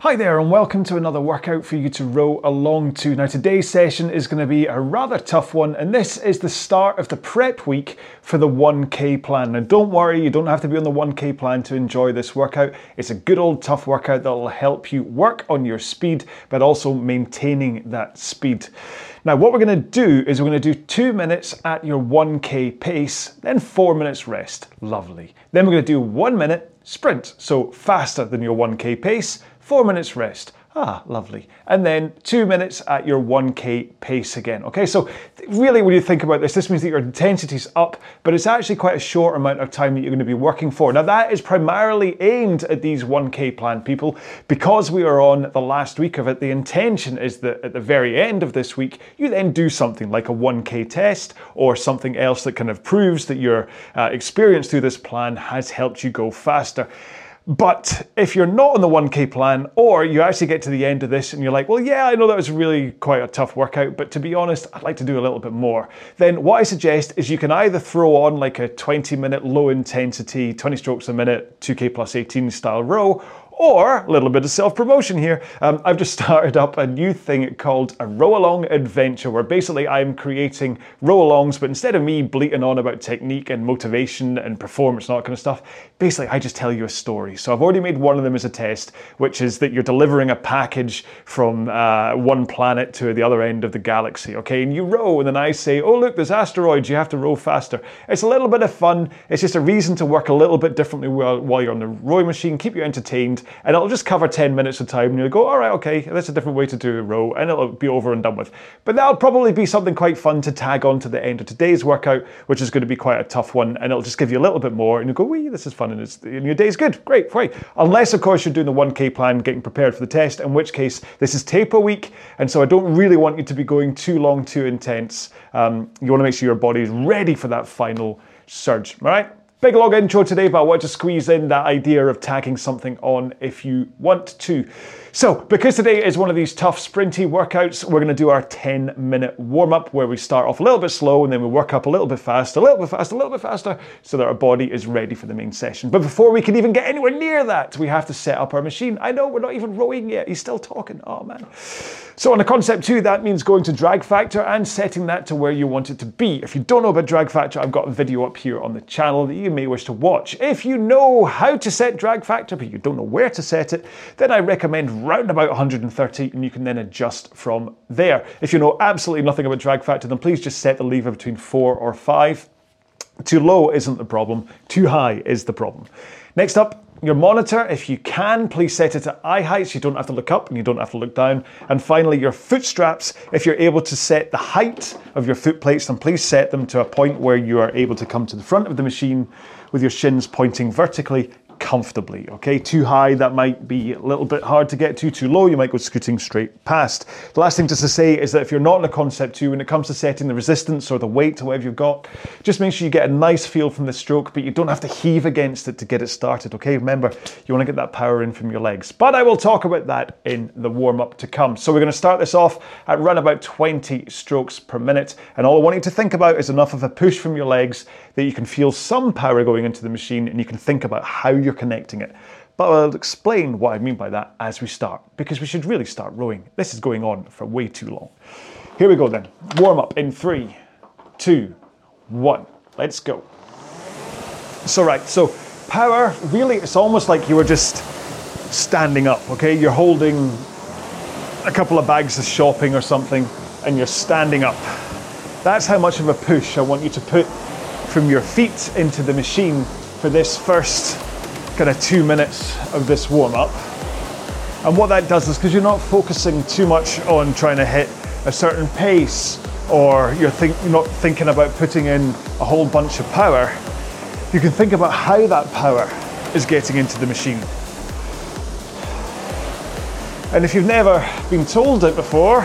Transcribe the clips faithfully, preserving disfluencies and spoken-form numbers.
Hi there and welcome to another workout for you to row along to. Now today's session is going to be a rather tough one, and this is the start of the prep week for the one K plan. Now don't worry, you don't have to be on the one K plan to enjoy this workout. It's a good old tough workout that will help you work on your speed but also maintaining that speed. Now what we're going to do is we're going to do two minutes at your one K pace, then four minutes rest. Lovely. Then we're going to do one minute sprint, so faster than your one K pace. Four minutes rest. Ah, lovely. And then two minutes at your one K pace again. Okay, so really when you think about this, this means that your intensity's up, but it's actually quite a short amount of time that you're going to be working for. Now that is primarily aimed at these one K plan people. Because we are on the last week of it, the intention is that at the very end of this week, you then do something like a one K test or something else that kind of proves that your uh, experience through this plan has helped you go faster. But if you're not on the one K plan, or you actually get to the end of this and you're like, well, yeah, I know that was really quite a tough workout, but to be honest, I'd like to do a little bit more. Then what I suggest is you can either throw on like a twenty minute low intensity, twenty strokes a minute, two K plus eighteen style row, or a little bit of self-promotion here. Um, I've just started up a new thing called a Row Along Adventure, where basically I'm creating row-alongs, but instead of me bleating on about technique and motivation and performance and all that kind of stuff, basically I just tell you a story. So I've already made one of them as a test, which is that you're delivering a package from uh, one planet to the other end of the galaxy, okay? And you row, and then I say, oh look, there's asteroids, you have to row faster. It's a little bit of fun. It's just a reason to work a little bit differently while, while you're on the rowing machine, keep you entertained, and it'll just cover ten minutes of time and you'll go, all right, okay, that's a different way to do a row, and it'll be over and done with. But that'll probably be something quite fun to tag on to the end of today's workout, which is going to be quite a tough one, and it'll just give you a little bit more and you'll go, wee, this is fun, and, it's, and your day's good, great, great. Unless, of course, you're doing the one K plan, getting prepared for the test, in which case this is taper week, and so I don't really want you to be going too long, too intense. Um, you want to make sure your body is ready for that final surge, all right? Big long intro today, but I want to squeeze in that idea of tagging something on if you want to. So, because today is one of these tough sprinty workouts, we're going to do our ten minute warm-up where we start off a little bit slow and then we work up a little bit faster, a little bit faster, a little bit faster, so that our body is ready for the main session. But before we can even get anywhere near that, we have to set up our machine. I know, we're not even rowing yet. He's still talking. Oh, man. So on a Concept two, that means going to drag factor and setting that to where you want it to be. If you don't know about drag factor, I've got a video up here on the channel that you may wish to watch. If you know how to set drag factor but you don't know where to set it, then I recommend round about one hundred thirty, and you can then adjust from there. If you know absolutely nothing about drag factor, then please just set the lever between four or five. Too low isn't the problem, too high is the problem. Next up, your monitor, if you can, please set it at eye height so you don't have to look up and you don't have to look down. And finally, your foot straps, if you're able to set the height of your foot plates, then please set them to a point where you are able to come to the front of the machine with your shins pointing vertically comfortably, okay? Too high, that might be a little bit hard to get to. Too low, you might go scooting straight past. The last thing just to say is that if you're not in a Concept two, when it comes to setting the resistance or the weight or whatever you've got, just make sure you get a nice feel from the stroke, but you don't have to heave against it to get it started, okay? Remember, you want to get that power in from your legs. But I will talk about that in the warm-up to come. So we're going to start this off at around about twenty strokes per minute, and all I want you to think about is enough of a push from your legs that you can feel some power going into the machine, and you can think about how you're connecting it. But I'll explain what I mean by that as we start, because we should really start rowing. This is going on for way too long. Here we go then. Warm up in three, two, one. Let's go. So right, so power, really it's almost like you were just standing up, okay? You're holding a couple of bags of shopping or something and you're standing up. That's how much of a push I want you to put from your feet into the machine for this first kind of two minutes of this warm-up. And what that does is, because you're not focusing too much on trying to hit a certain pace, or you're, think, you're not thinking about putting in a whole bunch of power, you can think about how that power is getting into the machine. And if you've never been told it before,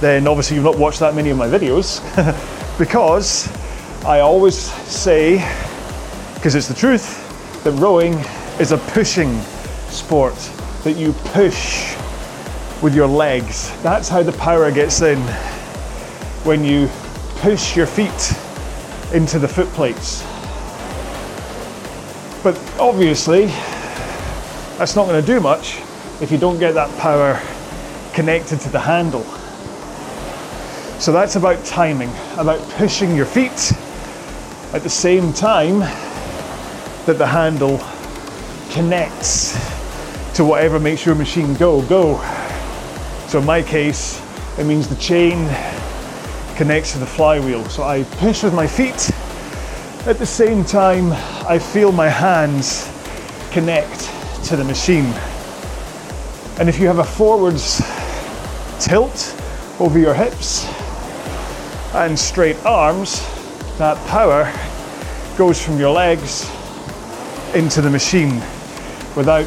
then obviously you've not watched that many of my videos because I always say, because it's the truth, that rowing is a pushing sport, that you push with your legs. That's how the power gets in, when you push your feet into the foot plates. But obviously, that's not going to do much if you don't get that power connected to the handle. So that's about timing, about pushing your feet at the same time that the handle connects to whatever makes your machine go, go. So in my case, it means the chain connects to the flywheel. So I push with my feet. At the same time, I feel my hands connect to the machine. And if you have a forwards tilt over your hips and straight arms, that power goes from your legs into the machine without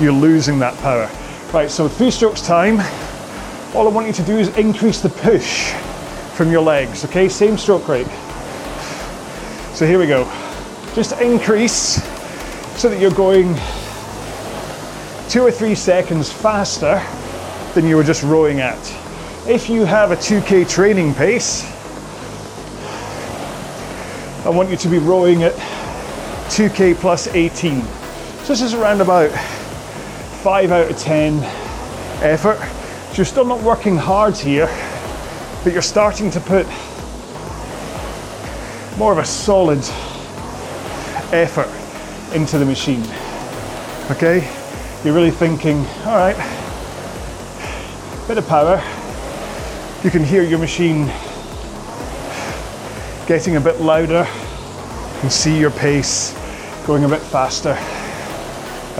you losing that power. Right, so three strokes time, all I want you to do is increase the push from your legs, okay? Same stroke rate. So here we go. Just increase so that you're going two or three seconds faster than you were just rowing at. If you have a two K training pace, I want you to be rowing at two K plus eighteen. So this is around about five out of ten effort. So you're still not working hard here, but you're starting to put more of a solid effort into the machine, okay? You're really thinking, all right, bit of power. You can hear your machine getting a bit louder. You can see your pace going a bit faster.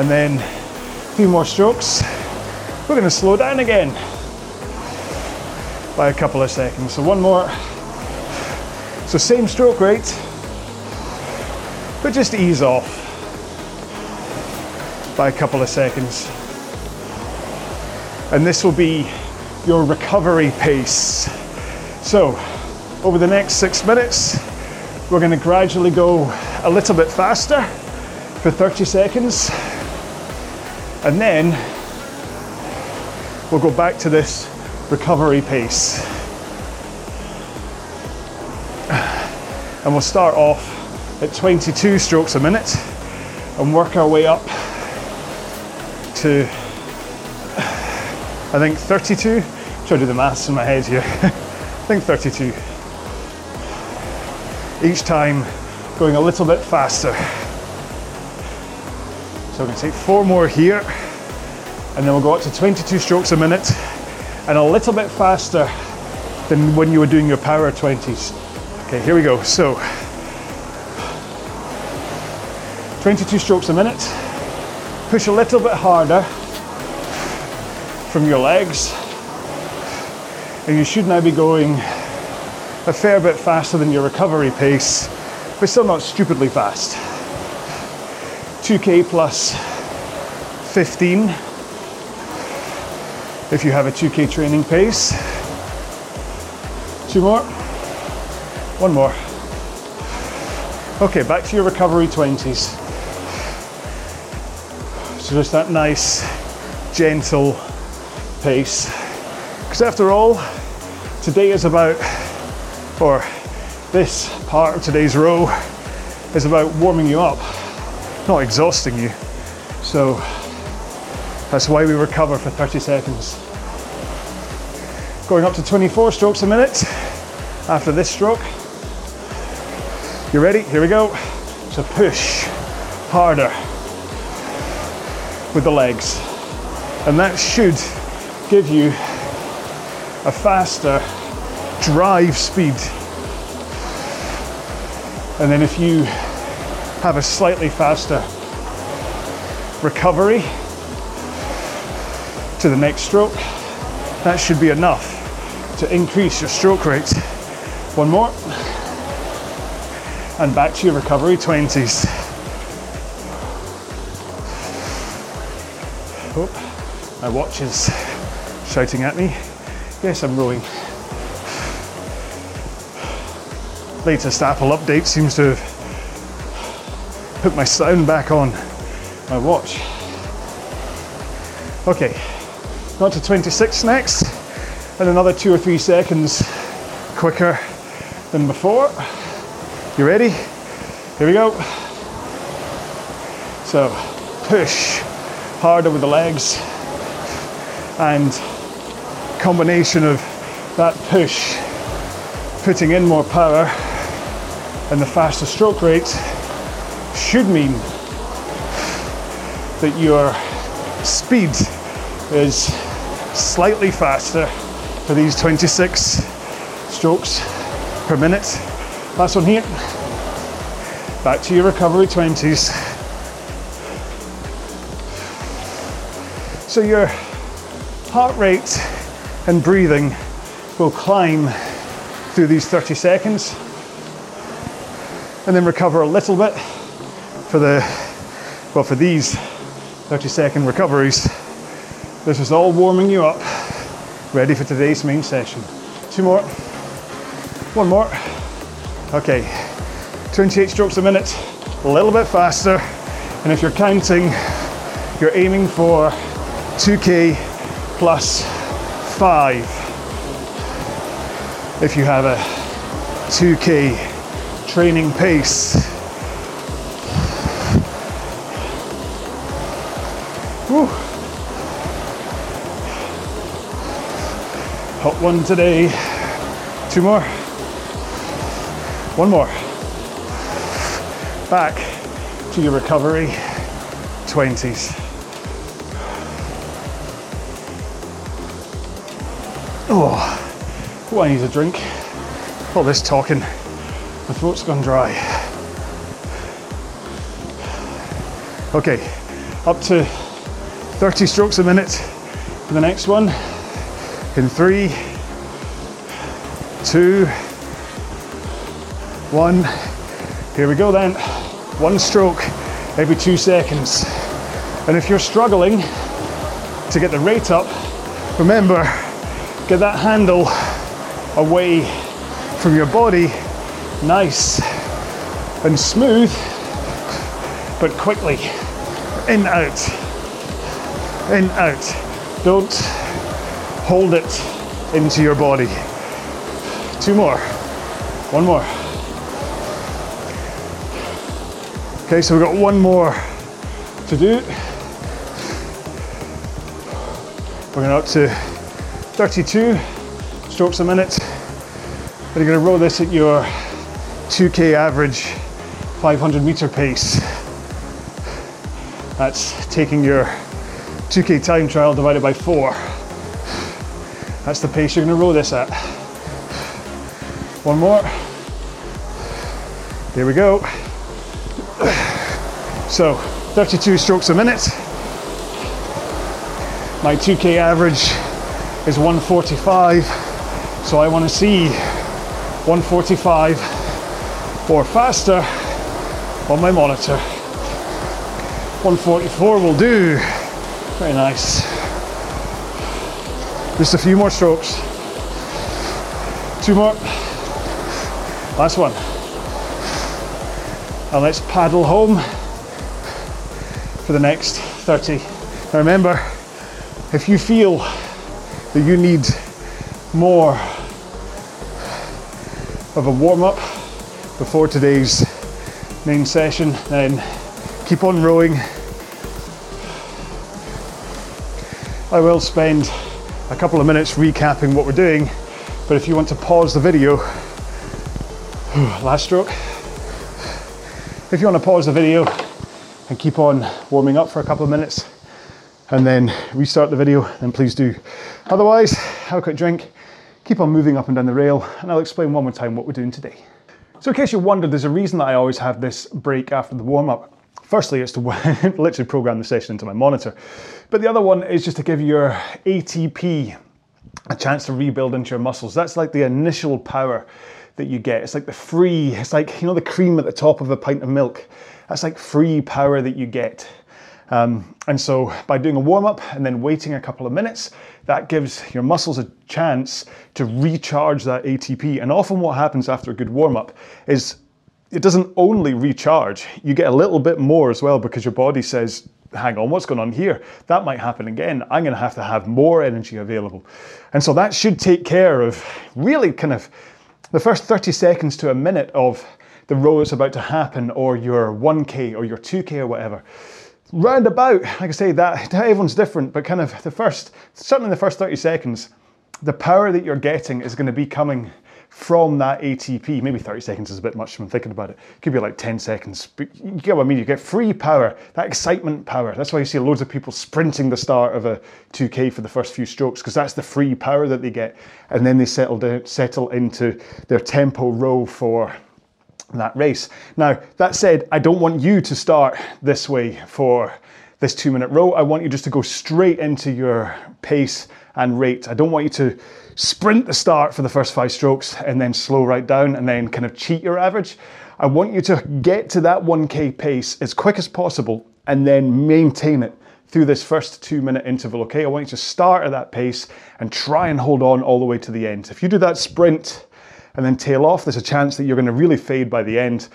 And then a few more strokes. We're gonna slow down again by a couple of seconds. So one more. So same stroke rate, but just ease off by a couple of seconds. And this will be your recovery pace. So over the next six minutes, we're gonna gradually go a little bit faster for thirty seconds. And then we'll go back to this recovery pace. And we'll start off at twenty-two strokes a minute and work our way up to, I think thirty-two. I'm trying to do the maths in my head here. I think thirty-two. Each time going a little bit faster. So we're gonna take four more here and then we'll go up to twenty-two strokes a minute and a little bit faster than when you were doing your power twenties. Okay, here we go. So twenty-two strokes a minute. Push a little bit harder from your legs. And you should now be going a fair bit faster than your recovery pace, but still not stupidly fast. two K plus fifteen, if you have a two K training pace. Two more. One more. Okay, back to your recovery twenties. So just that nice, gentle pace. Because after all, today is about, or this part of today's row is about warming you up, not exhausting you. So that's why we recover for thirty seconds. Going up to twenty-four strokes a minute after this stroke. You ready? Here we go. So push harder with the legs. And that should give you a faster drive speed. And then if you have a slightly faster recovery to the next stroke, that should be enough to increase your stroke rate. One more. And back to your recovery twenties. Oh, my watch is shouting at me. Yes, I'm rowing. Latest Apple update seems to have put my sound back on my watch. Okay, not to twenty-six next, and another two or three seconds quicker than before. You ready? Here we go. So push harder with the legs, and combination of that push, putting in more power, and the faster stroke rate should mean that your speed is slightly faster for these twenty-six strokes per minute. Last one here. Back to your recovery twenties. So your heart rate and breathing will climb through these thirty seconds and then recover a little bit for the, well, for these thirty second recoveries. This is all warming you up, ready for today's main session. Two more, one more. Okay, twenty-eight strokes a minute, a little bit faster. And if you're counting, you're aiming for two K plus five. If you have a two K training pace. Woo. Hot one today. Two more. One more. Back to your recovery twenties. Oh, I need a drink. All this talking, my throat's gone dry. Okay, up to thirty strokes a minute for the next one. In three, two, one. Here we go then. One stroke every two seconds. And if you're struggling to get the rate up, remember, get that handle away from your body, nice and smooth, but quickly. In, out, in, out. Don't hold it into your body. Two more, one more. Okay, so we've got one more to do. We're going up to thirty-two strokes a minute. And you're gonna row this at your two K average five hundred meter pace. That's taking your two K time trial divided by four. That's the pace you're gonna row this at. One more. There we go. So thirty-two strokes a minute. My two K average is one forty-five, so I want to see one forty-five or faster on my monitor. one forty-four will do. Very nice. Just a few more strokes. Two more. Last one. And let's paddle home for the next thirty. Now remember, if you feel that you need more of a warm-up before today's main session, then keep on rowing. I will spend a couple of minutes recapping what we're doing, but if you want to pause the video, last stroke. If you want to pause the video and keep on warming up for a couple of minutes, and then restart the video, then please do. Otherwise, have a quick drink, keep on moving up and down the rail, and I'll explain one more time what we're doing today. So in case you wondered, there's a reason that I always have this break after the warm-up. Firstly, it's to literally program the session into my monitor. But the other one is just to give your A T P a chance to rebuild into your muscles. That's like the initial power that you get. It's like the free, it's like, you know, the cream at the top of a pint of milk. That's like free power that you get. Um, and so by doing a warm-up and then waiting a couple of minutes, that gives your muscles a chance to recharge that A T P. And often what happens after a good warm-up is it doesn't only recharge, you get a little bit more as well, because your body says, hang on, what's going on here? That might happen again. I'm going to have to have more energy available. And so that should take care of really kind of the first thirty seconds to a minute of the row that's about to happen, or your one K or your two K or whatever. Round about, like I say, that everyone's different, but kind of the first, certainly the first thirty seconds, the power that you're getting is going to be coming from that A T P. Maybe thirty seconds is a bit much when thinking about it. It could be like ten seconds, but you get what I mean. You get free power, that excitement power. That's why you see loads of people sprinting the start of a two K for the first few strokes, because that's the free power that they get. And then they settle down, settle into their tempo row for that race. Now, that said, I don't want you to start this way for this two minute row. I want you just to go straight into your pace and rate. I don't want you to sprint the start for the first five strokes and then slow right down and then kind of cheat your average. I want you to get to that one K pace as quick as possible and then maintain it through this first two minute interval, okay? I want you to start at that pace and try and hold on all the way to the end. If you do that sprint and then tail off, there's a chance that you're going to really fade by the end,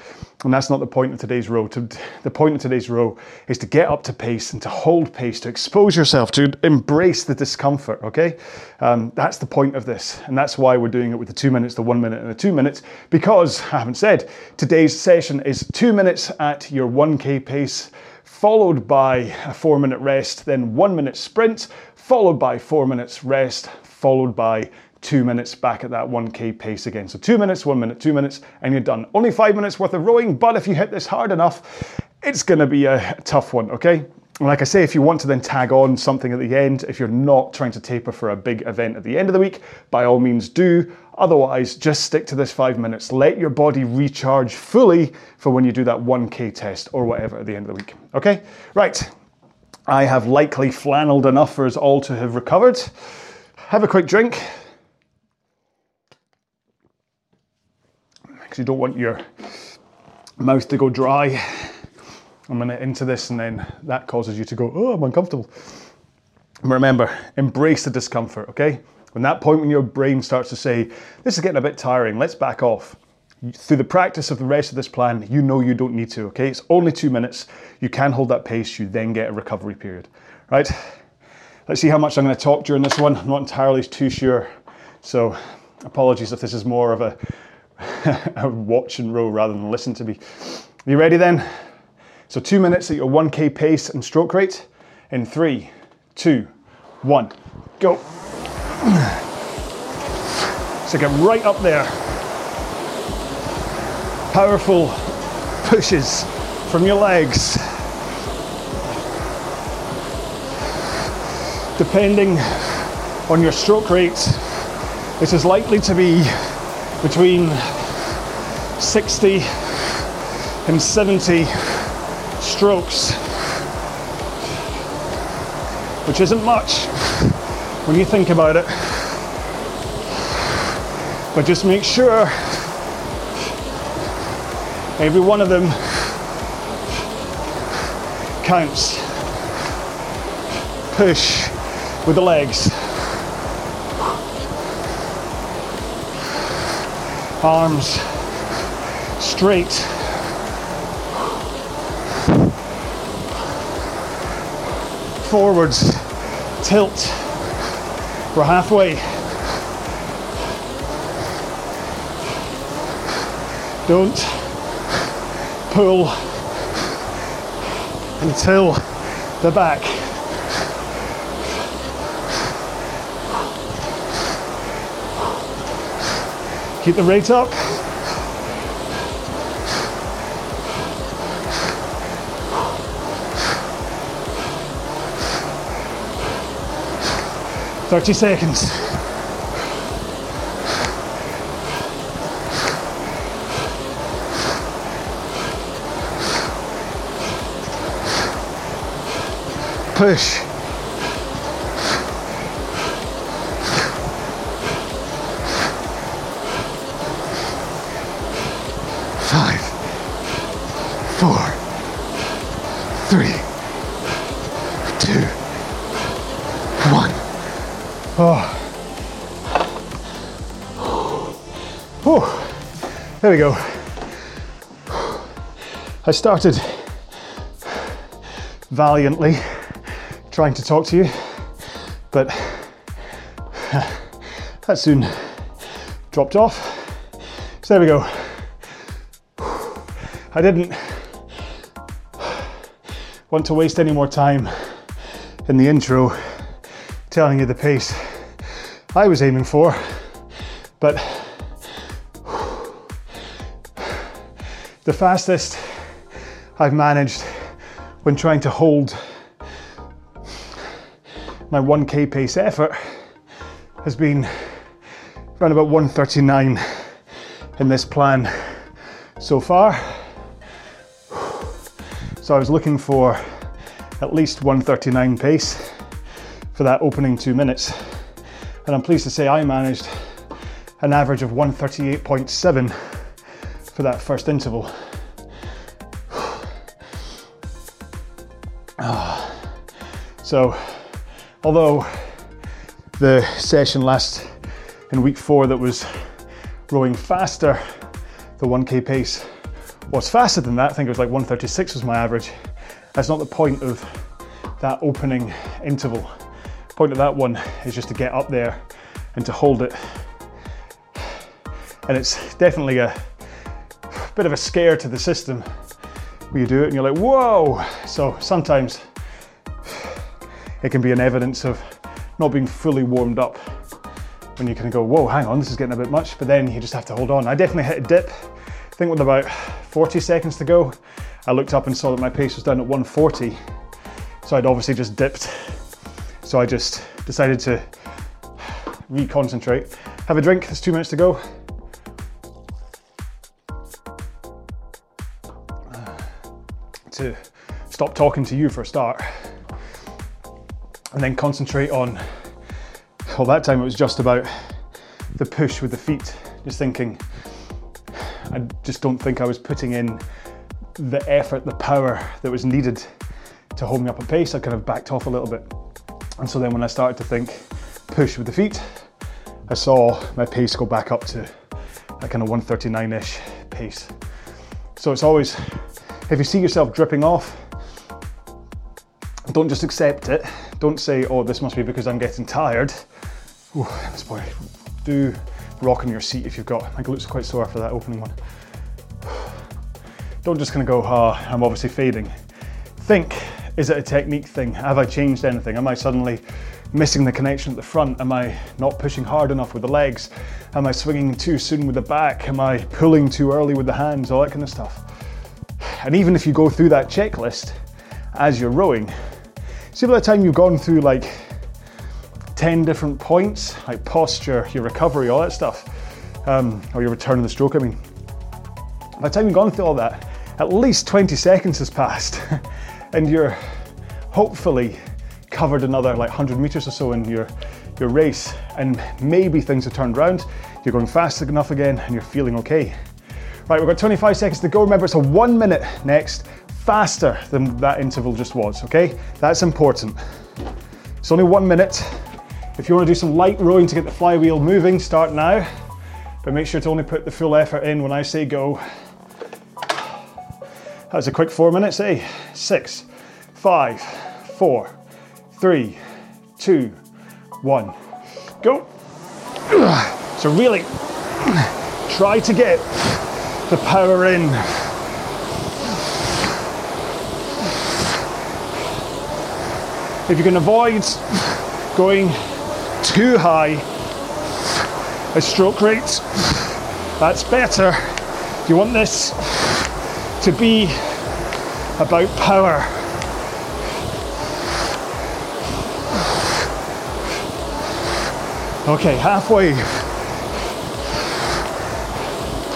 and that's not the point of today's row. The point of today's row is to get up to pace and to hold pace, to expose yourself, to embrace the discomfort, okay? Um, that's the point of this, and that's why we're doing it with the two minutes, the one minute, and the two minutes, because, I haven't said, today's session is two minutes at your one K pace, followed by a four minute rest, then one minute sprint, followed by four minutes rest, followed by two minutes back at that one K pace again. So two minutes, one minute, two minutes, and you're done. Only five minutes worth of rowing, but if you hit this hard enough, it's gonna be a tough one, okay? And like I say, if you want to then tag on something at the end, if you're not trying to taper for a big event at the end of the week, by all means do. Otherwise, just stick to this five minutes. Let your body recharge fully for when you do that one K test or whatever at the end of the week, okay? Right, I have likely flannelled enough for us all to have recovered. Have a quick drink. You don't want your mouth to go dry a minute into this, and then that causes you to go, oh, I'm uncomfortable. Remember, embrace the discomfort, okay? When that point when your brain starts to say, this is getting a bit tiring, let's back off. Through the practice of the rest of this plan, you know you don't need to, okay? It's only two minutes. You can hold that pace. You then get a recovery period, right? Let's see how much I'm going to talk during this one. I'm not entirely too sure. So apologies if this is more of a watch and row rather than listen to me. Are you ready then? So two minutes at your one K pace and stroke rate in three, two, one, go. So get right up there. Powerful pushes from your legs. Depending on your stroke rate, this is likely to be between sixty and seventy strokes, which isn't much when you think about it, but just make sure every one of them counts. Push with the legs. Arms straight. Forwards. Tilt. We're halfway. Don't pull until the back. Keep the rate up. thirty seconds. Push. Five, four, three, Whew. There we go. I started valiantly trying to talk to you, but that soon dropped off. So there we go. I didn't want to waste any more time in the intro telling you the pace I was aiming for, but the fastest I've managed when trying to hold my one K pace effort has been around about one thirty-nine in this plan so far. So I was looking for at least one thirty-nine pace for that opening two minutes. And I'm pleased to say I managed an average of one thirty-eight point seven for that first interval. So, although the session last in week four that was rowing faster, the one K pace was faster than that. I think it was like one thirty-six was my average. That's not the point of that opening interval. The point of that one is just to get up there and to hold it. And it's definitely a bit of a scare to the system when you do it and you're like, whoa! So sometimes it can be an evidence of not being fully warmed up when you kind of go, whoa, hang on, this is getting a bit much, but then you just have to hold on. I definitely hit a dip, I think with about forty seconds to go. I looked up and saw that my pace was down at one forty, so I'd obviously just dipped. So I just decided to reconcentrate. Have a drink, there's two minutes to go. To stop talking to you for a start. And then concentrate on, well, that time it was just about the push with the feet. Just thinking, I just don't think I was putting in the effort, the power that was needed to hold me up at pace. I kind of backed off a little bit. And so then when I started to think push with the feet, I saw my pace go back up to that kind of one thirty-nine-ish pace. So it's always, if you see yourself dripping off, don't just accept it. Don't say, oh, this must be because I'm getting tired. Ooh, this boy, do rock on your seat if you've got, my glutes are quite sore after that opening one. Don't just kind of go, ah, oh, I'm obviously fading. Think, is it a technique thing? Have I changed anything? Am I suddenly missing the connection at the front? Am I not pushing hard enough with the legs? Am I swinging too soon with the back? Am I pulling too early with the hands? All that kind of stuff. And even if you go through that checklist as you're rowing, see, by the time you've gone through like ten different points, like posture, your recovery, all that stuff, um, or your return of the stroke, I mean, by the time you've gone through all that, at least twenty seconds has passed and you're hopefully covered another like one hundred meters or so in your, your race, and maybe things have turned around, you're going fast enough again and you're feeling okay. Right, we've got twenty-five seconds to go. Remember, it's a one minute next. Faster than that interval just was, okay? That's important. It's only one minute. If you want to do some light rowing to get the flywheel moving, start now. But make sure to only put the full effort in when I say go. That's a quick four minutes, eh? Six, five, four, three, two, one, go. So really try to get the power in. If you can avoid going too high at stroke rates, that's better. You want this to be about power. Okay, halfway.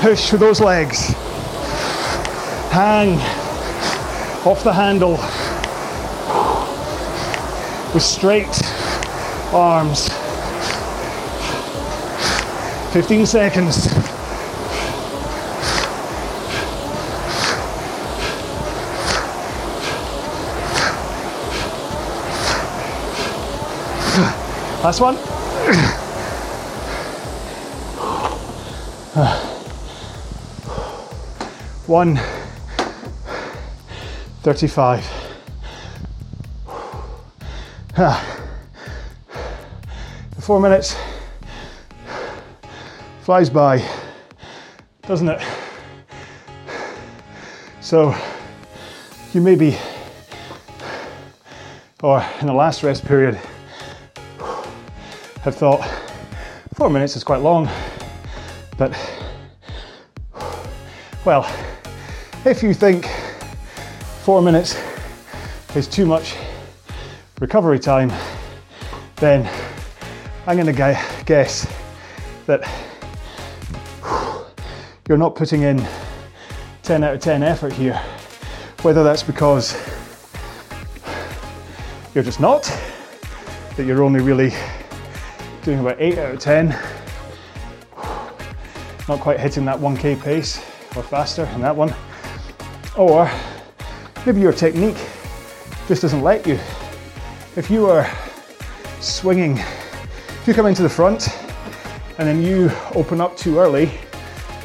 Push with those legs. Hang off the handle. With straight arms. fifteen seconds. Last one. one thirty-five. Four minutes flies by, doesn't it? So you may be, or in the last rest period, have thought four minutes is quite long, but well, if you think four minutes is too much recovery time, then I'm going to guess that you're not putting in ten out of ten effort here, whether that's because you're just not, that you're only really doing about eight out of ten, not quite hitting that one K pace or faster in that one, or maybe your technique just doesn't let you. If you are swinging, if you come into the front and then you open up too early,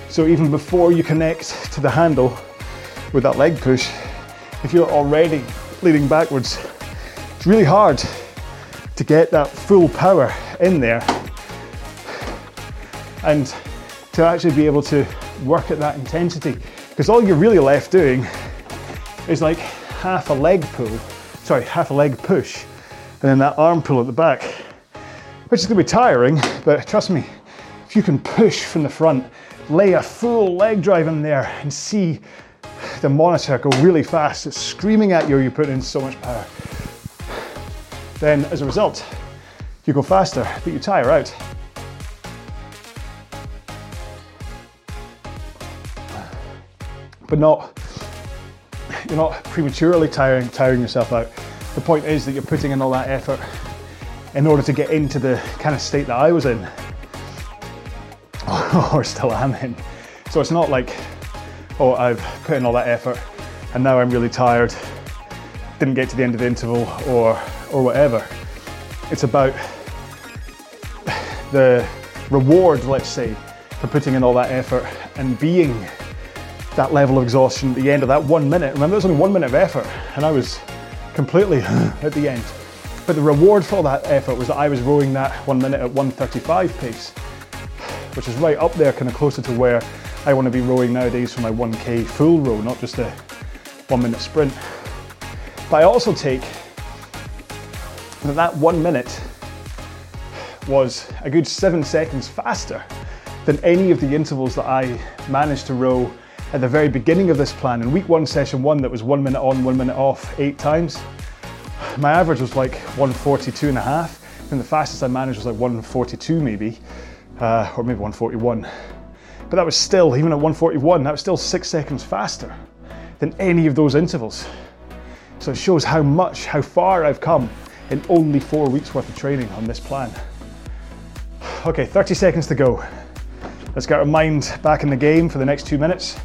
so even before you connect to the handle with that leg push, if you're already leaning backwards, it's really hard to get that full power in there and to actually be able to work at that intensity, because all you're really left doing is like half a leg pull, sorry, half a leg push, and then that arm pull at the back, which is going to be tiring, but trust me, if you can push from the front, lay a full leg drive in there and see the monitor go really fast, it's screaming at you, you're putting in so much power. Then as a result, you go faster, but you tire out. But not, you're not prematurely tiring, tiring yourself out. The point is that you're putting in all that effort in order to get into the kind of state that I was in, or still am in. So it's not like, oh, I've put in all that effort and now I'm really tired, didn't get to the end of the interval or, or whatever. It's about the reward, let's say, for putting in all that effort and being that level of exhaustion at the end of that one minute. Remember, there's only one minute of effort and I was completely at the end. But the reward for all that effort was that I was rowing that one minute at one thirty-five pace, which is right up there, kind of closer to where I want to be rowing nowadays for my one K full row, not just a one minute sprint. But I also take that that one minute was a good seven seconds faster than any of the intervals that I managed to row at the very beginning of this plan. In week one, session one, that was one minute on, one minute off, eight times. My average was like one forty-two and a half, and the fastest I managed was like one forty-two maybe, uh, or maybe one forty-one. But that was still, even at one forty-one, that was still six seconds faster than any of those intervals. So it shows how much, how far I've come in only four weeks worth of training on this plan. Okay, thirty seconds to go. Let's get our mind back in the game for the next two minutes.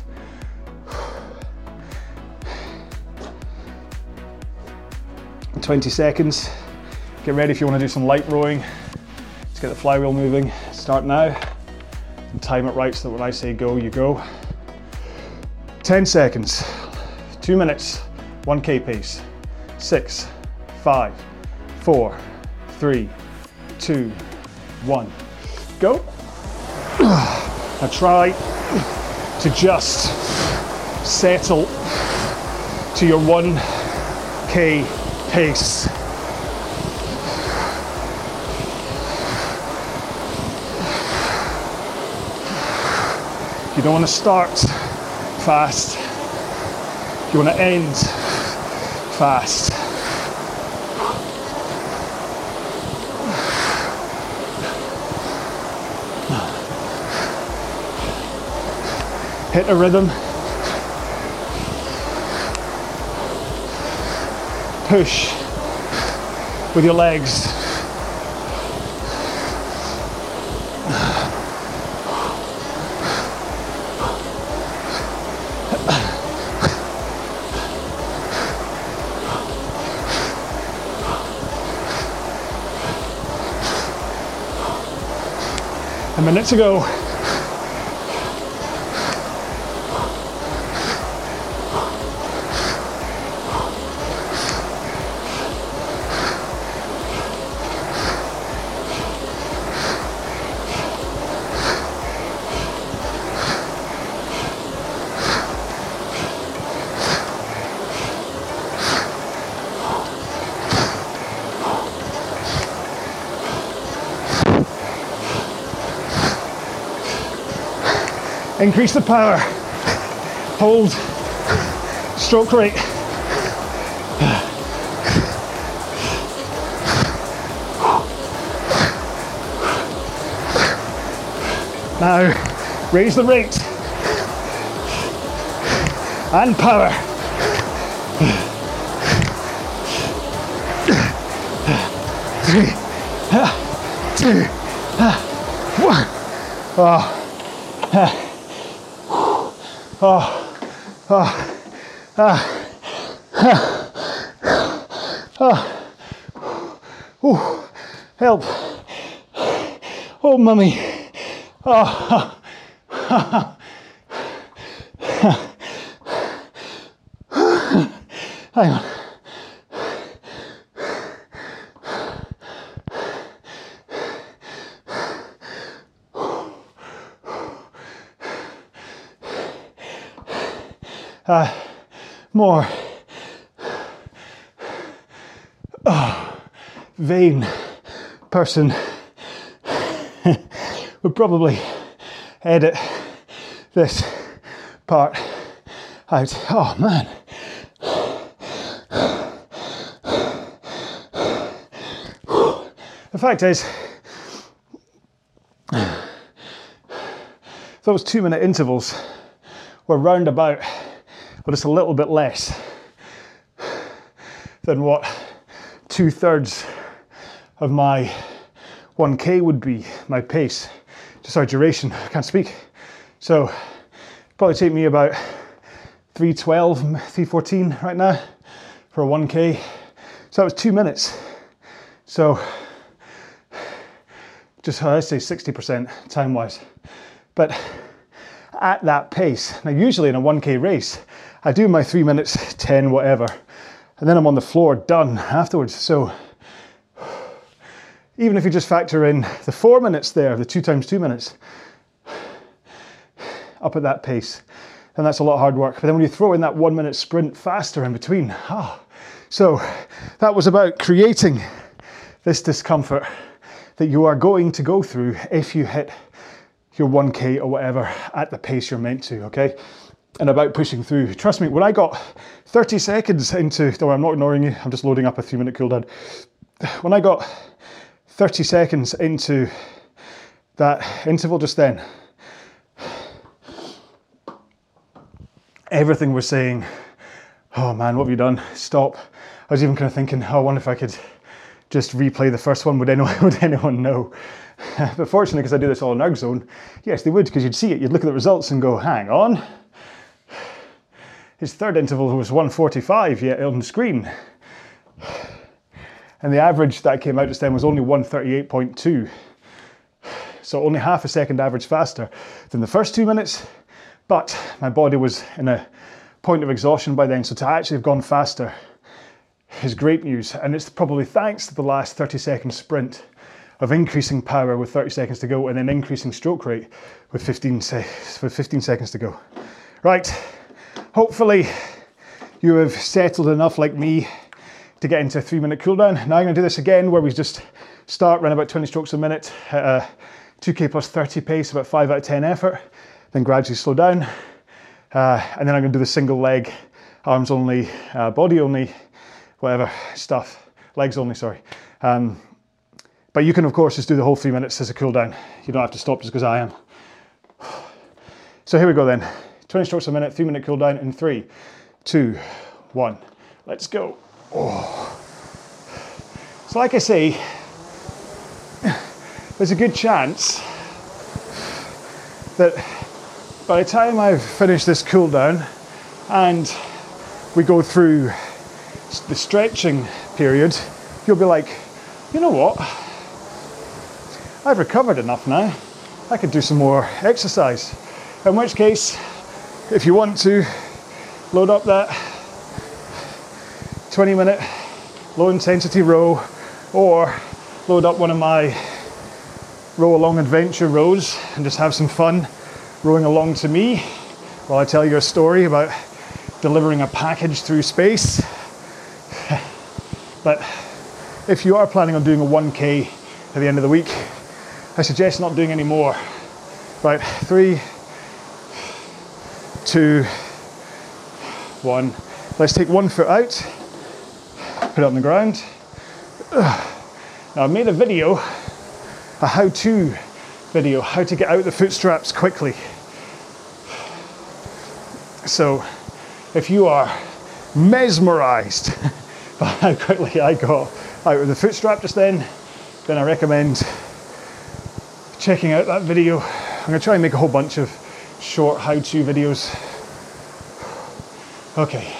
twenty seconds. Get ready if you want to do some light rowing. Let's get the flywheel moving. Start now. And time it right so that when I say go, you go. ten seconds. Two minutes. one K pace. Six, five, four, three, two, one. Go. Now try to just settle to your one K pace. You don't want to start fast, you want to end fast. Hit a rhythm. Push with your legs. A minute to go. Increase the power. Hold. Stroke rate. Now, raise the rate. And power. Three, two, one. Oh, oh, oh. Ah, ah, ah, help! Oh, mummy! Ah, ah, ah, ah. Hang on. Ah. More. Oh, vain person would probably edit this part out. Oh man. The fact is, those two minute intervals were round about, but it's a little bit less than what two thirds of my one K would be, my pace, just our duration, I can't speak. So it'd probably take me about three twelve, three fourteen right now for a one K. So that was two minutes. So just I'd say sixty percent time wise. But at that pace, now usually in a one K race, I do my three minutes, ten, whatever, and then I'm on the floor done afterwards. So even if you just factor in the four minutes there, the two times two minutes, up at that pace, then that's a lot of hard work. But then when you throw in that one minute sprint faster in between, ah. So that was about creating this discomfort that you are going to go through if you hit your one K or whatever at the pace you're meant to, okay? And about pushing through. Trust me, when I got thirty seconds into, don't worry, I'm not ignoring you, I'm just loading up a three minute cooldown. When I got thirty seconds into that interval just then, everything was saying, oh man, what have you done? Stop. I was even kind of thinking, oh, I wonder if I could just replay the first one, would anyone, would anyone know? But fortunately, because I do this all in ErgZone, yes, they would, because you'd see it, you'd look at the results and go, hang on. His third interval was one forty-five, yet on the screen. And the average that came out just then was only one thirty-eight point two. So only half a second average faster than the first two minutes, but my body was in a point of exhaustion by then, so to actually have gone faster is great news. And it's probably thanks to the last thirty second sprint of increasing power with thirty seconds to go and then increasing stroke rate with fifteen seconds to go. Right. Hopefully you have settled enough like me to get into a three minute cooldown. Now I'm gonna do this again where we just start, run about twenty strokes a minute, at a two K plus thirty pace, about five out of ten effort, then gradually slow down. Uh, and then I'm gonna do the single leg, arms only, uh, body only, whatever stuff, legs only, sorry. Um, but you can of course just do the whole three minutes as a cooldown. You don't have to stop just because I am. So here we go then. twenty strokes a minute, three minute cooldown in three, two, one. Let's go. Oh. So like I say, there's a good chance that by the time I've finished this cooldown and we go through the stretching period, you'll be like, you know what? I've recovered enough now. I could do some more exercise. In which case, if you want to, load up that twenty minute low intensity row, or load up one of my Row Along Adventure rows and just have some fun rowing along to me while I tell you a story about delivering a package through space. But if you are planning on doing a one K at the end of the week, I suggest not doing any more. Right, three, two, one. Let's take one foot out, put it on the ground. Now I've made a video, a how-to video, how to get out the foot straps quickly. So if you are mesmerized by how quickly I got out of the foot strap just then, then I recommend checking out that video. I'm gonna try and make a whole bunch of short how-to videos. Okay,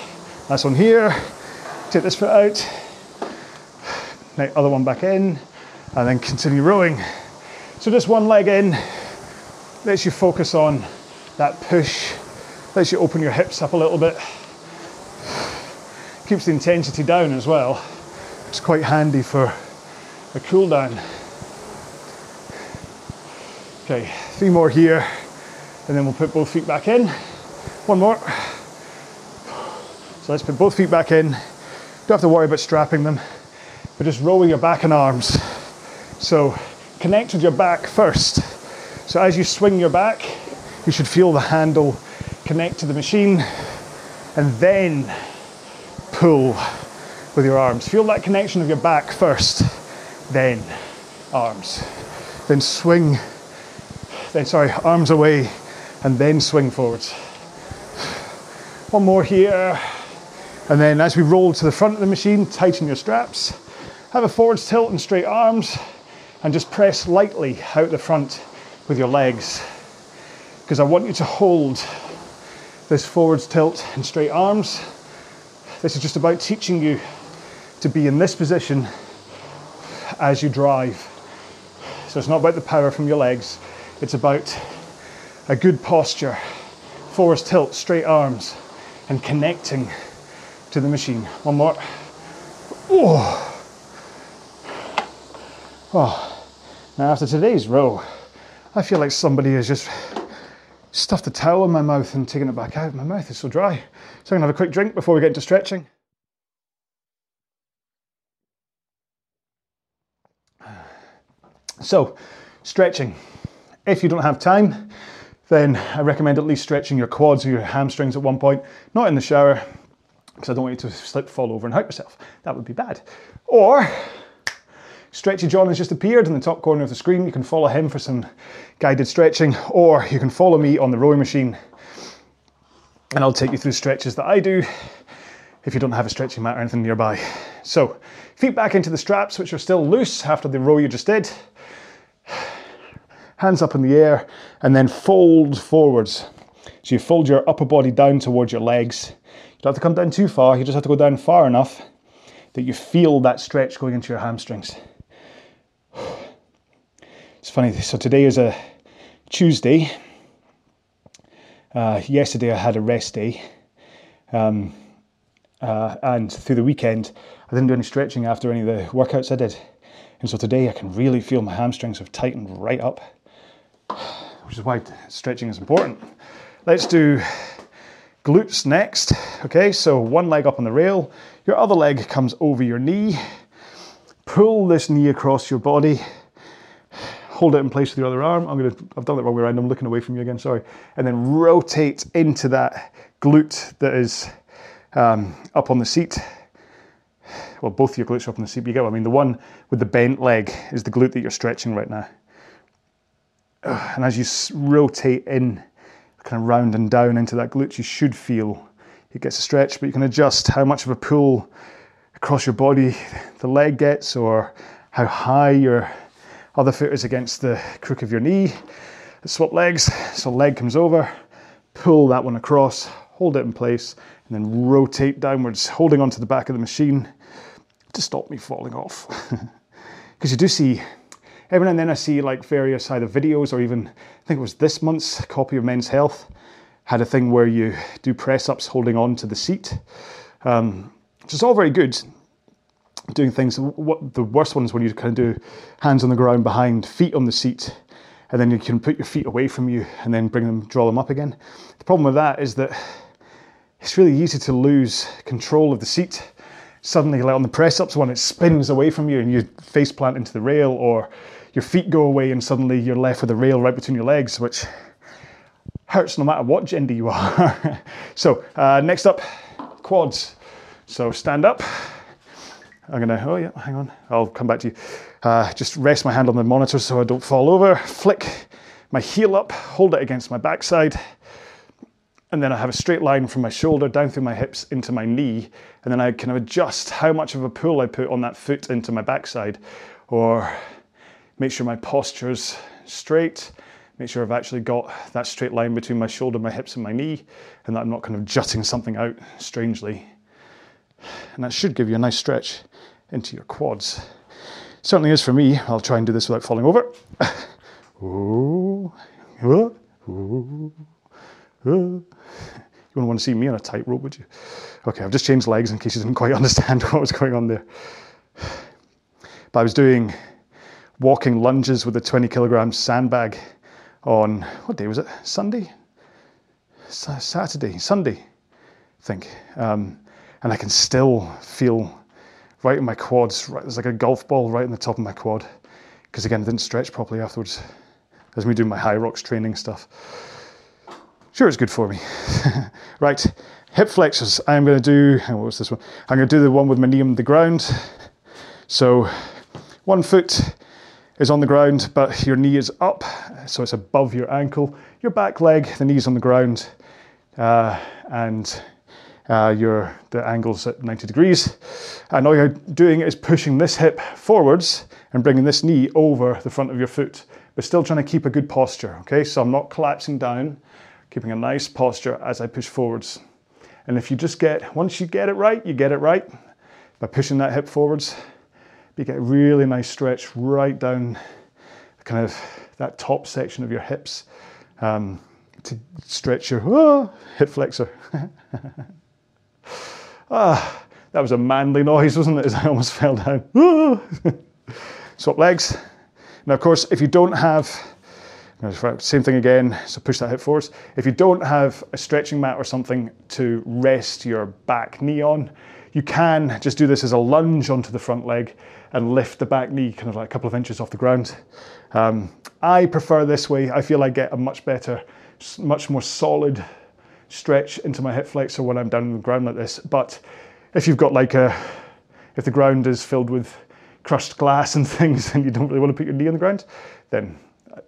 that's one here. Take this foot out, now other one back in, and then continue rowing. So just one leg in, lets you focus on that push, lets you open your hips up a little bit, keeps the intensity down as well. It's quite handy for a cool down. Okay, three more here, and then we'll put both feet back in. One more. So let's put both feet back in. Don't have to worry about strapping them, but just row with your back and arms. So connect with your back first. So as you swing your back, you should feel the handle connect to the machine, and then pull with your arms. Feel that connection of your back first, then arms. Then swing, then sorry, arms away, and then swing forwards. One more here. And then as we roll to the front of the machine, tighten your straps. Have a forwards tilt and straight arms, and just press lightly out the front with your legs. Because I want you to hold this forwards tilt and straight arms. This is just about teaching you to be in this position as you drive. So it's not about the power from your legs, it's about a good posture. Forwards tilt, straight arms, and connecting to the machine. One more. Oh. Oh, now after today's row, I feel like somebody has just stuffed a towel in my mouth and taken it back out. My mouth is so dry. So I'm gonna have a quick drink before we get into stretching. So, stretching. If you don't have time, then I recommend at least stretching your quads or your hamstrings at one point, not in the shower, because I don't want you to slip, fall over and hurt yourself. That would be bad. Or, Stretchy John has just appeared in the top corner of the screen. You can follow him for some guided stretching, or you can follow me on the rowing machine and I'll take you through stretches that I do if you don't have a stretching mat or anything nearby. So, feet back into the straps, which are still loose after the row you just did. Hands up in the air and then fold forwards. So you fold your upper body down towards your legs. You don't have to come down too far, you just have to go down far enough that you feel that stretch going into your hamstrings. It's funny, so today is a Tuesday. Uh, yesterday I had a rest day. Um, uh, and through the weekend, I didn't do any stretching after any of the workouts I did. And so today I can really feel my hamstrings have tightened right up, which is why stretching is important. Let's do glutes next. Okay, so one leg up on the rail. Your other leg comes over your knee. Pull this knee across your body. Hold it in place with your other arm. I'm gonna, I've done that wrong way around, I'm looking away from you again, sorry. And then rotate into that glute that is um, up on the seat. Well, both your glutes are up on the seat, but you get what I mean. The one with the bent leg is the glute that you're stretching right now. And as you rotate in, kind of round and down into that glute, you should feel it gets a stretch, but you can adjust how much of a pull across your body the leg gets, or how high your other foot is against the crook of your knee. Let's swap legs. So leg comes over, pull that one across, hold it in place, and then rotate downwards, holding onto the back of the machine to stop me falling off. Because you do see, every now and then I see like various either videos or even, I think it was this month's copy of Men's Health, had a thing where you do press-ups holding on to the seat. Um, which is all very good, doing things. What the worst one is when you kind of do hands on the ground behind, feet on the seat, and then you can put your feet away from you and then bring them, draw them up again. The problem with that is that it's really easy to lose control of the seat. Suddenly, like on the press-ups one, it spins away from you and you face plant into the rail, or your feet go away and suddenly you're left with a rail right between your legs, which hurts no matter what gender you are. So uh, next up, quads. So stand up. I'm gonna, oh yeah, hang on, I'll come back to you. Uh, just rest my hand on the monitor so I don't fall over. Flick my heel up, hold it against my backside, and then I have a straight line from my shoulder down through my hips into my knee, and then I kind of adjust how much of a pull I put on that foot into my backside, or make sure my posture's straight, make sure I've actually got that straight line between my shoulder, my hips, and my knee, and that I'm not kind of jutting something out strangely. And that should give you a nice stretch into your quads. Certainly is for me. I'll try and do this without falling over. Ooh, ooh, ooh, ooh. You wouldn't want to see me on a tightrope, would you? Okay, I've just changed legs in case you didn't quite understand what was going on there. But I was doing walking lunges with a twenty kilogram sandbag on, what day was it? Sunday? S- Saturday, Sunday, I think. Um, and I can still feel right in my quads, right, there's like a golf ball right in the top of my quad, because again, I didn't stretch properly afterwards. That's me doing my high rocks training stuff. Sure, it's good for me. Right, hip flexors. I'm gonna do, what was this one? I'm gonna do the one with my knee on the ground. So one foot is on the ground, but your knee is up, so it's above your ankle. Your back leg, the knee's on the ground, uh, and Uh, your, the angle's at ninety degrees. And all you're doing is pushing this hip forwards and bringing this knee over the front of your foot, but still trying to keep a good posture, okay? So I'm not collapsing down, keeping a nice posture as I push forwards. And if you just get, once you get it right, you get it right by pushing that hip forwards, you get a really nice stretch right down kind of that top section of your hips um, to stretch your oh, hip flexor. Ah, that was a manly noise, wasn't it, as I almost fell down. Swap legs. Now, of course, if you don't have, same thing again, so push that hip forwards. If you don't have a stretching mat or something to rest your back knee on, you can just do this as a lunge onto the front leg and lift the back knee kind of like a couple of inches off the ground. Um, I prefer this way. I feel I get a much better, much more solid stretch into my hip flexor when I'm down on the ground like this. But if you've got like a, if the ground is filled with crushed glass and things and you don't really want to put your knee on the ground, then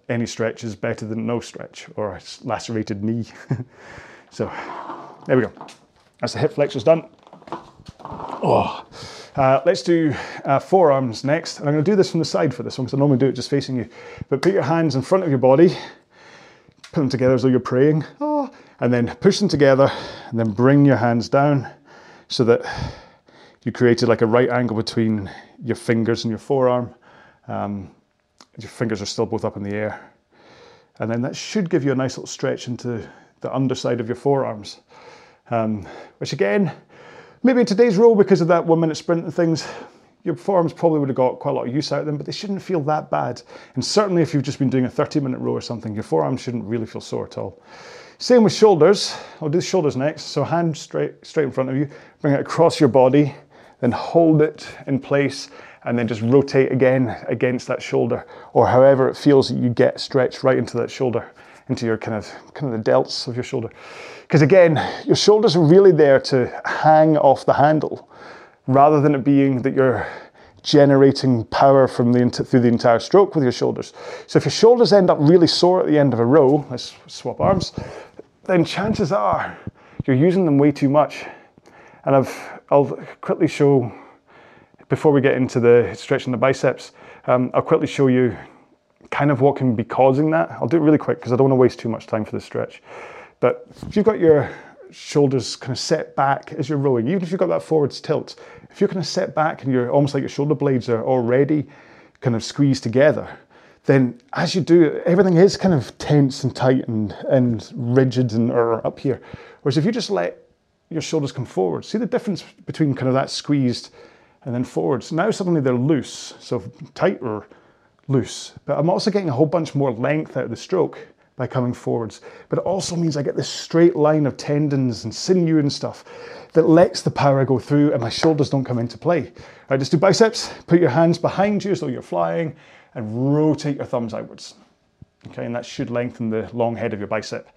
any stretch is better than no stretch or a lacerated knee. So there we go. That's the hip flexors done. Oh, uh, let's do uh, forearms next. And I'm going to do this from the side for this one because I normally do it just facing you. But put your hands in front of your body, put them together as though you're praying. Oh, and then push them together and then bring your hands down so that you created like a right angle between your fingers and your forearm. Um, your fingers are still both up in the air. And then that should give you a nice little stretch into the underside of your forearms. Um, which again, maybe in today's row, because of that one minute sprint and things, your forearms probably would have got quite a lot of use out of them, but they shouldn't feel that bad. And certainly if you've just been doing a thirty minute row or something, your forearms shouldn't really feel sore at all. Same with shoulders. I'll do the shoulders next. So hand straight, straight in front of you, bring it across your body, then hold it in place, and then just rotate again against that shoulder, or however it feels that you get stretched right into that shoulder, into your kind of, kind of the delts of your shoulder. Because again, your shoulders are really there to hang off the handle, rather than it being that you're generating power from the through the entire stroke with your shoulders. So if your shoulders end up really sore at the end of a row, let's swap arms, then chances are you're using them way too much. And I've, I'll quickly show, before we get into the stretching the biceps, um, I'll quickly show you kind of what can be causing that. I'll do it really quick because I don't want to waste too much time for this stretch. But if you've got your shoulders kind of set back as you're rowing, even if you've got that forwards tilt, if you're kind of set back and you're almost like your shoulder blades are already kind of squeezed together, then as you do it, everything is kind of tense and tight and, and rigid and uh, up here. Whereas if you just let your shoulders come forward, see the difference between kind of that squeezed and then forwards. Now suddenly they're loose, so tighter, loose. But I'm also getting a whole bunch more length out of the stroke by coming forwards, but it also means I get this straight line of tendons and sinew and stuff that lets the power go through and my shoulders don't come into play. All right, just do biceps, put your hands behind you as though you're flying and rotate your thumbs outwards. Okay, and that should lengthen the long head of your bicep.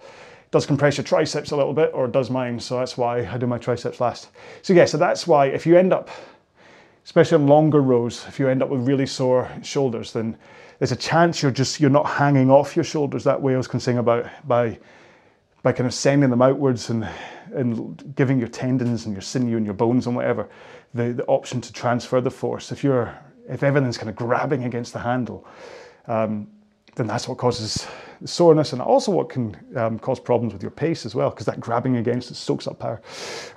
does compress your triceps a little bit, or it does mine, so that's why I do my triceps last. So yeah, so that's why if you end up, especially on longer rows, if you end up with really sore shoulders, then there's a chance you're just, you're not hanging off your shoulders that way I was concerned about by, by kind of sending them outwards and, and giving your tendons and your sinew and your bones and whatever, the, the option to transfer the force. If you're, if everything's kind of grabbing against the handle, um, then that's what causes soreness, and also what can um, cause problems with your pace as well, because that grabbing against it soaks up power.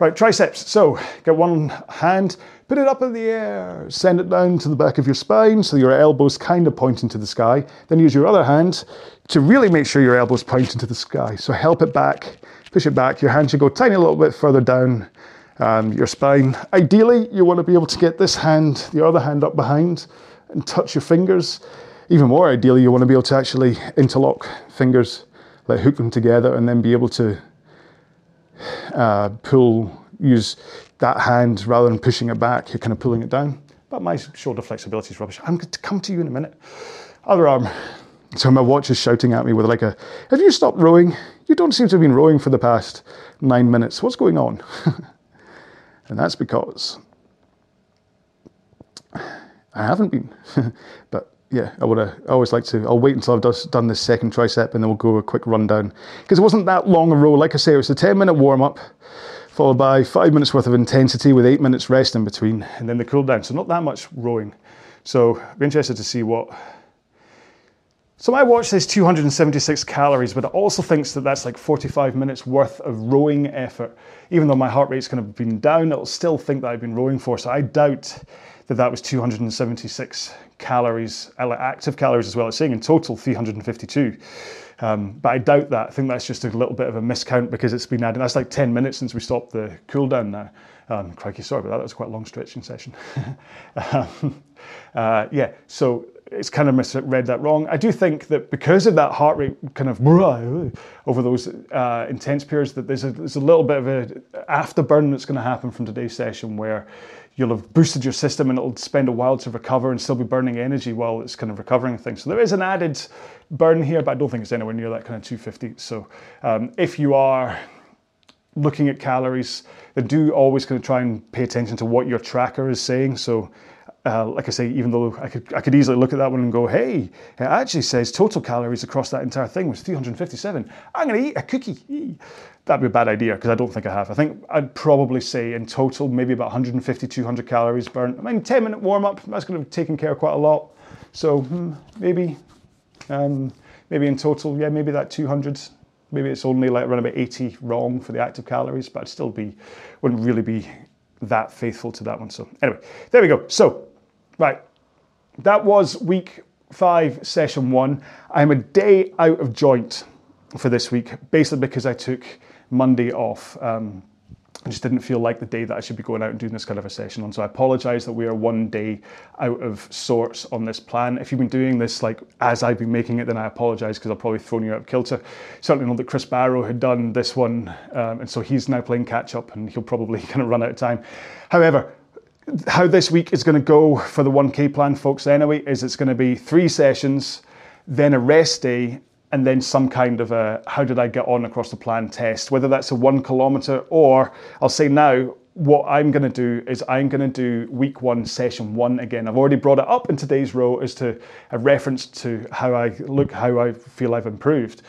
Right, triceps. So get one hand, put it up in the air, send it down to the back of your spine so your elbow's kind of pointing to the sky. Then use your other hand to really make sure your elbow's pointing to the sky. So help it back, push it back. Your hand should go tiny little bit further down um, your spine. Ideally, you want to be able to get this hand, the other hand up behind and touch your fingers. Even more ideally, you want to be able to actually interlock fingers, like hook them together, and then be able to uh, pull, use that hand rather than pushing it back, you're kind of pulling it down. But my shoulder flexibility is rubbish. I'm going to come to you in a minute. Other arm. So my watch is shouting at me with like a, have you stopped rowing? You don't seem to have been rowing for the past nine minutes. What's going on? And that's because I haven't been, but yeah, I would. I always like to. I'll wait until I've done this second tricep, and then we'll go a quick rundown, because it wasn't that long a row. Like I say, it was a ten minute warm up, followed by five minutes worth of intensity with eight minutes rest in between, and then the cool down. So not that much rowing. So I'd be interested to see what. So my watch says two hundred seventy-six calories, but it also thinks that that's like forty-five minutes worth of rowing effort. Even though my heart rate's kind of been down, it'll still think that I've been rowing for. So I doubt that that was two hundred seventy-six calories, active calories as well. It's saying in total three hundred fifty-two. Um, but I doubt that. I think that's just a little bit of a miscount because it's been added. That's like ten minutes since we stopped the cool down now. Um, crikey, sorry about that. That was quite a long stretching session. um, uh, yeah, so it's kind of misread that wrong. I do think that because of that heart rate kind of over those uh, intense periods, that there's a, there's a little bit of an afterburn that's going to happen from today's session where you'll have boosted your system and it'll spend a while to recover and still be burning energy while it's kind of recovering things. So there is an added burn here, but I don't think it's anywhere near that kind of two fifty. So um, if you are looking at calories, then do always kind of try and pay attention to what your tracker is saying. So Uh, like I say, even though I could, I could easily look at that one and go, hey, it actually says total calories across that entire thing was three hundred fifty-seven. I'm going to eat a cookie. That'd be a bad idea because I don't think I have. I think I'd probably say in total maybe about one hundred fifty, two hundred calories burnt. I mean, ten minute warm up, that's going to be taken care of quite a lot. So hmm, maybe, um, maybe in total, yeah, maybe that two hundred. Maybe it's only like around about eighty wrong for the active calories, but I'd still be, wouldn't really be that faithful to that one. So anyway, there we go. So right, that was week five, session one. I'm a day out of joint for this week, basically because I took Monday off. Um, I just didn't feel like the day that I should be going out and doing this kind of a session on. So I apologize that we are one day out of sorts on this plan. If you've been doing this like as I've been making it, then I apologize because I've probably thrown you out of kilter. Certainly know that Chris Barrow had done this one, um, and so he's now playing catch up and he'll probably kind of run out of time. However, how this week is going to go for the one K plan, folks, anyway, is it's going to be three sessions, then a rest day, and then some kind of a how did I get on across the plan test, whether that's a one kilometer or I'll say now what I'm going to do is I'm going to do week one, session one again. I've already brought it up in today's row as to a reference to how I look, how I feel I've improved.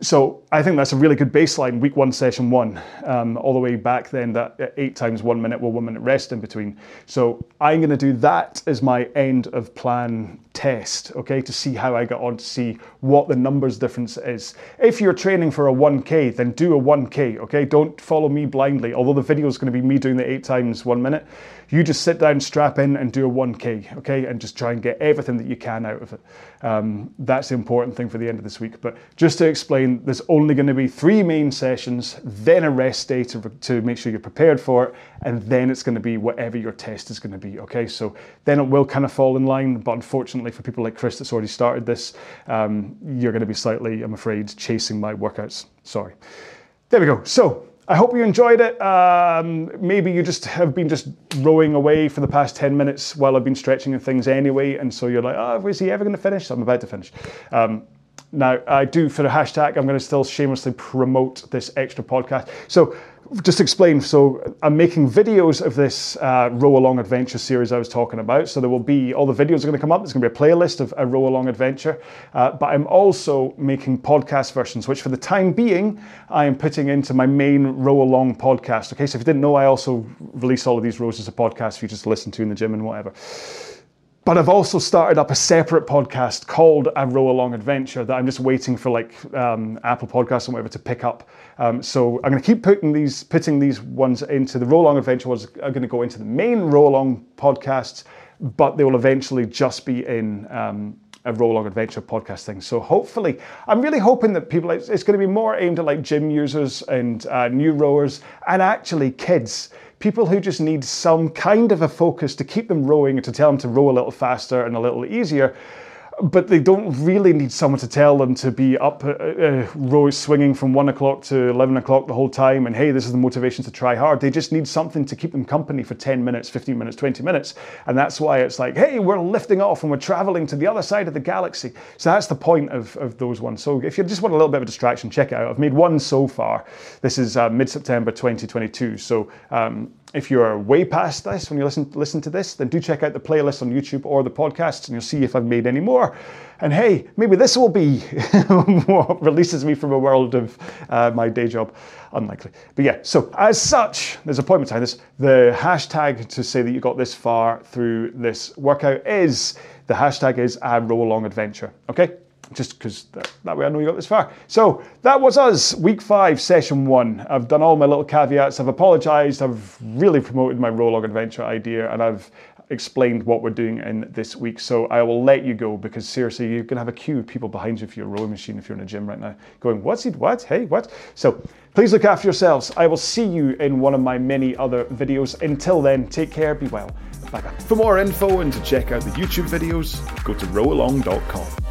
So I think that's a really good baseline, week one, session one, um, all the way back then, that eight times one minute, well, one minute rest in between. So I'm going to do that as my end of plan test, okay, to see how I got on, to see what the numbers difference is. If you're training for a one K, then do a one K, okay? Don't follow me blindly, although the video is going to be me doing the eight times one minute. You just sit down, strap in, and do a one K, okay? And just try and get everything that you can out of it. Um, that's the important thing for the end of this week. But just to explain, there's only going to be three main sessions, then a rest day to, to make sure you're prepared for it, and then it's going to be whatever your test is going to be, okay? So then it will kind of fall in line, but unfortunately for people like Chris that's already started this, um, you're going to be slightly, I'm afraid, chasing my workouts. Sorry. There we go. So I hope you enjoyed it. Um, maybe you just have been just rowing away for the past ten minutes while I've been stretching and things anyway. And so you're like, oh, is he ever going to finish? So I'm about to finish. Um, Now, I do, for a hashtag, I'm going to still shamelessly promote this extra podcast. So just explain, so I'm making videos of this uh, Row Along Adventure series I was talking about. So there will be, all the videos are going to come up. There's going to be a playlist of a Row Along Adventure. Uh, but I'm also making podcast versions, which for the time being, I am putting into my main Row Along podcast. Okay, so if you didn't know, I also release all of these rows as a podcast for you just to listen to in the gym and whatever. But I've also started up a separate podcast called A Row Along Adventure that I'm just waiting for like um, Apple Podcasts and whatever to pick up. Um, so I'm going to keep putting these putting these ones into the Row Along Adventure ones are going to go into the main Row Along podcasts, but they will eventually just be in um, a Row Along Adventure podcast thing. So hopefully, I'm really hoping that people, it's, it's going to be more aimed at like gym users and uh, new rowers and actually kids. People who just need some kind of a focus to keep them rowing and to tell them to row a little faster and a little easier, but they don't really need someone to tell them to be up uh, uh, row swinging from one o'clock to eleven o'clock the whole time and hey, this is the motivation to try hard. They just need something to keep them company for ten minutes, fifteen minutes, twenty minutes. And that's why it's like, hey, we're lifting off and we're traveling to the other side of the galaxy. So that's the point of, of those ones. So if you just want a little bit of a distraction, check it out. I've made one so far. This is uh, mid September twenty twenty-two. So um, if you're way past this when you listen, listen to this, then do check out the playlist on YouTube or the podcasts and you'll see if I've made any more. And hey, maybe this will be what releases me from a world of uh, my day job. Unlikely. But yeah, so as such, there's appointment time. This, the hashtag to say that you got this far through this workout is, the hashtag is A Row Along Adventure. Okay? Just because that, that way I know you got this far. So that was us, week five, session one. I've done all my little caveats. I've apologized. I've really promoted my Row Along Adventure idea and I've explained what we're doing in this week. So I will let you go because seriously, you're going to have a queue of people behind you if you're a rowing machine, if you're in a gym right now going, what's it, what, hey, what? So please look after yourselves. I will see you in one of my many other videos. Until then, take care, be well. Bye-bye. For more info and to check out the YouTube videos, go to row along dot com.